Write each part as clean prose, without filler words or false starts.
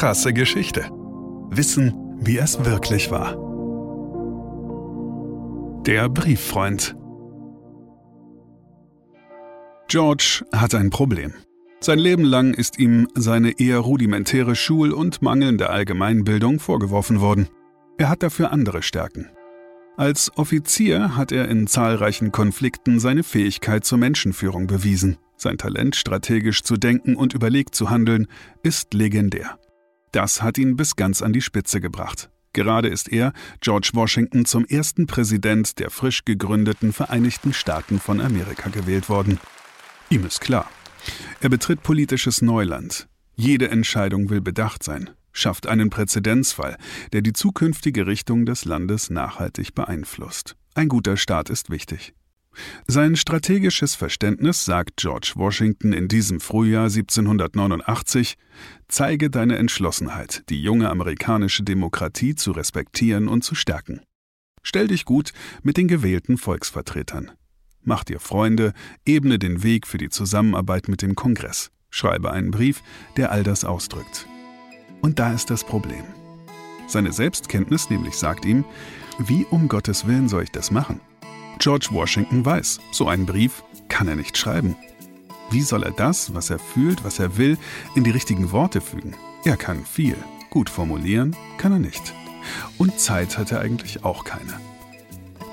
Krasse Geschichte. Wissen, wie es wirklich war. Der Brieffreund. George hat ein Problem. Sein Leben lang ist ihm seine eher rudimentäre Schul- und mangelnde Allgemeinbildung vorgeworfen worden. Er hat dafür andere Stärken. Als Offizier hat er in zahlreichen Konflikten seine Fähigkeit zur Menschenführung bewiesen. Sein Talent, strategisch zu denken und überlegt zu handeln, ist legendär. Das hat ihn bis ganz an die Spitze gebracht. Gerade ist er, George Washington, zum ersten Präsident der frisch gegründeten Vereinigten Staaten von Amerika gewählt worden. Ihm ist klar. Er betritt politisches Neuland. Jede Entscheidung will bedacht sein, schafft einen Präzedenzfall, der die zukünftige Richtung des Landes nachhaltig beeinflusst. Ein guter Start ist wichtig. Sein strategisches Verständnis, sagt George Washington in diesem Frühjahr 1789, zeige deine Entschlossenheit, die junge amerikanische Demokratie zu respektieren und zu stärken. Stell dich gut mit den gewählten Volksvertretern. Mach dir Freunde, ebne den Weg für die Zusammenarbeit mit dem Kongress. Schreibe einen Brief, der all das ausdrückt. Und da ist das Problem. Seine Selbstkenntnis nämlich sagt ihm, wie um Gottes Willen soll ich das machen? George Washington weiß, so einen Brief kann er nicht schreiben. Wie soll er das, was er fühlt, was er will, in die richtigen Worte fügen? Er kann viel, gut formulieren kann er nicht. Und Zeit hat er eigentlich auch keine.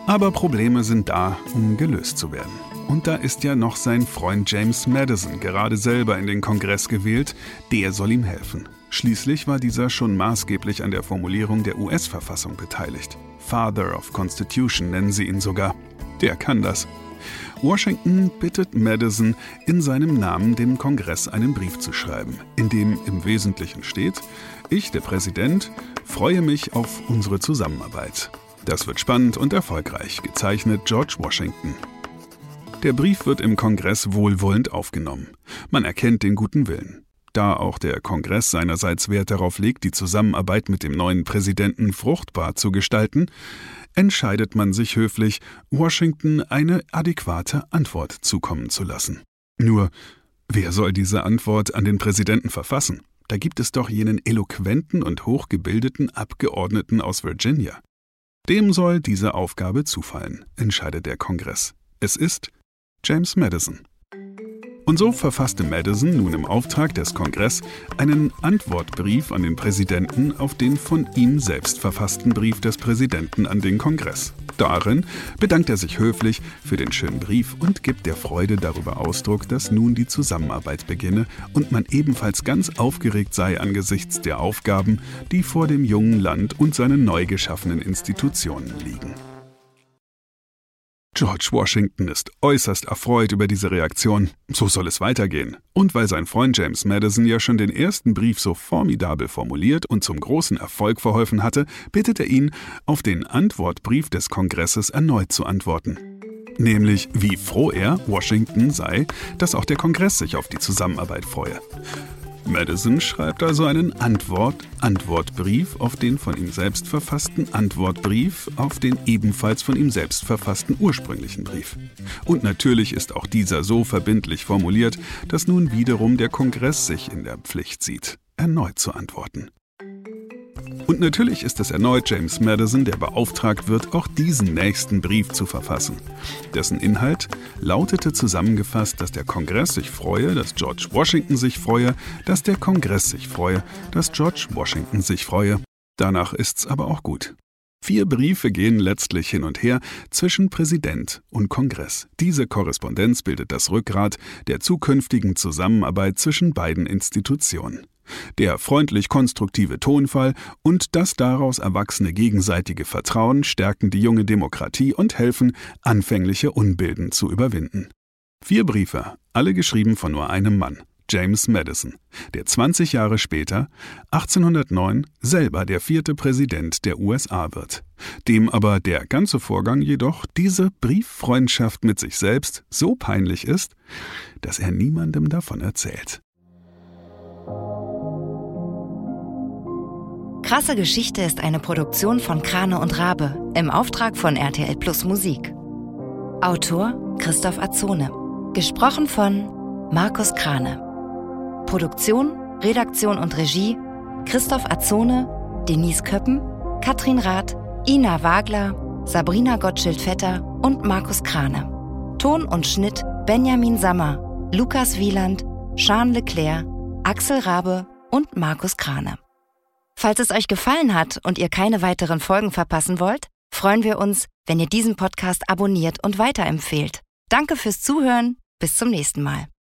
Aber Probleme sind da, um gelöst zu werden. Und da ist ja noch sein Freund James Madison, gerade selber in den Kongress gewählt, der soll ihm helfen. Schließlich war dieser schon maßgeblich an der Formulierung der US-Verfassung beteiligt. Father of Constitution nennen sie ihn sogar. Der kann das. Washington bittet Madison, in seinem Namen dem Kongress einen Brief zu schreiben, in dem im Wesentlichen steht: Ich, der Präsident, freue mich auf unsere Zusammenarbeit. Das wird spannend und erfolgreich, gezeichnet George Washington. Der Brief wird im Kongress wohlwollend aufgenommen. Man erkennt den guten Willen. Da auch der Kongress seinerseits Wert darauf legt, die Zusammenarbeit mit dem neuen Präsidenten fruchtbar zu gestalten, entscheidet man sich höflich, Washington eine adäquate Antwort zukommen zu lassen. Nur, wer soll diese Antwort an den Präsidenten verfassen? Da gibt es doch jenen eloquenten und hochgebildeten Abgeordneten aus Virginia. Dem soll diese Aufgabe zufallen, entscheidet der Kongress. Es ist James Madison. Und so verfasste Madison nun im Auftrag des Kongress einen Antwortbrief an den Präsidenten auf den von ihm selbst verfassten Brief des Präsidenten an den Kongress. Darin bedankt er sich höflich für den schönen Brief und gibt der Freude darüber Ausdruck, dass nun die Zusammenarbeit beginne und man ebenfalls ganz aufgeregt sei angesichts der Aufgaben, die vor dem jungen Land und seinen neu geschaffenen Institutionen liegen. George Washington ist äußerst erfreut über diese Reaktion. So soll es weitergehen. Und weil sein Freund James Madison ja schon den ersten Brief so formidabel formuliert und zum großen Erfolg verholfen hatte, bittet er ihn, auf den Antwortbrief des Kongresses erneut zu antworten. Nämlich, wie froh er, Washington, sei, dass auch der Kongress sich auf die Zusammenarbeit freue. Madison schreibt also einen Antwortbrief auf den von ihm selbst verfassten Antwortbrief auf den ebenfalls von ihm selbst verfassten ursprünglichen Brief. Und natürlich ist auch dieser so verbindlich formuliert, dass nun wiederum der Kongress sich in der Pflicht sieht, erneut zu antworten. Und natürlich ist es erneut James Madison, der beauftragt wird, auch diesen nächsten Brief zu verfassen. Dessen Inhalt lautete zusammengefasst, dass der Kongress sich freue, dass George Washington sich freue, dass der Kongress sich freue, dass George Washington sich freue. Danach ist's aber auch gut. 4 Briefe gehen letztlich hin und her zwischen Präsident und Kongress. Diese Korrespondenz bildet das Rückgrat der zukünftigen Zusammenarbeit zwischen beiden Institutionen. Der freundlich-konstruktive Tonfall und das daraus erwachsene gegenseitige Vertrauen stärken die junge Demokratie und helfen, anfängliche Unbilden zu überwinden. 4 Briefe, alle geschrieben von nur einem Mann, James Madison, der 20 Jahre später, 1809, selber der 4. Präsident der USA wird. Dem aber der ganze Vorgang jedoch, diese Brieffreundschaft mit sich selbst, so peinlich ist, dass er niemandem davon erzählt. Krasse Geschichte ist eine Produktion von Krane und Rabe im Auftrag von RTL Plus Musik. Autor Christoph Azone. Gesprochen von Markus Krane. Produktion, Redaktion und Regie Christoph Azone, Denise Köppen, Katrin Rath, Ina Wagler, Sabrina Gottschild-Vetter und Markus Krane. Ton und Schnitt Benjamin Sammer, Lukas Wieland, Jean Leclerc, Axel Rabe und Markus Krane. Falls es euch gefallen hat und ihr keine weiteren Folgen verpassen wollt, freuen wir uns, wenn ihr diesen Podcast abonniert und weiterempfehlt. Danke fürs Zuhören, bis zum nächsten Mal.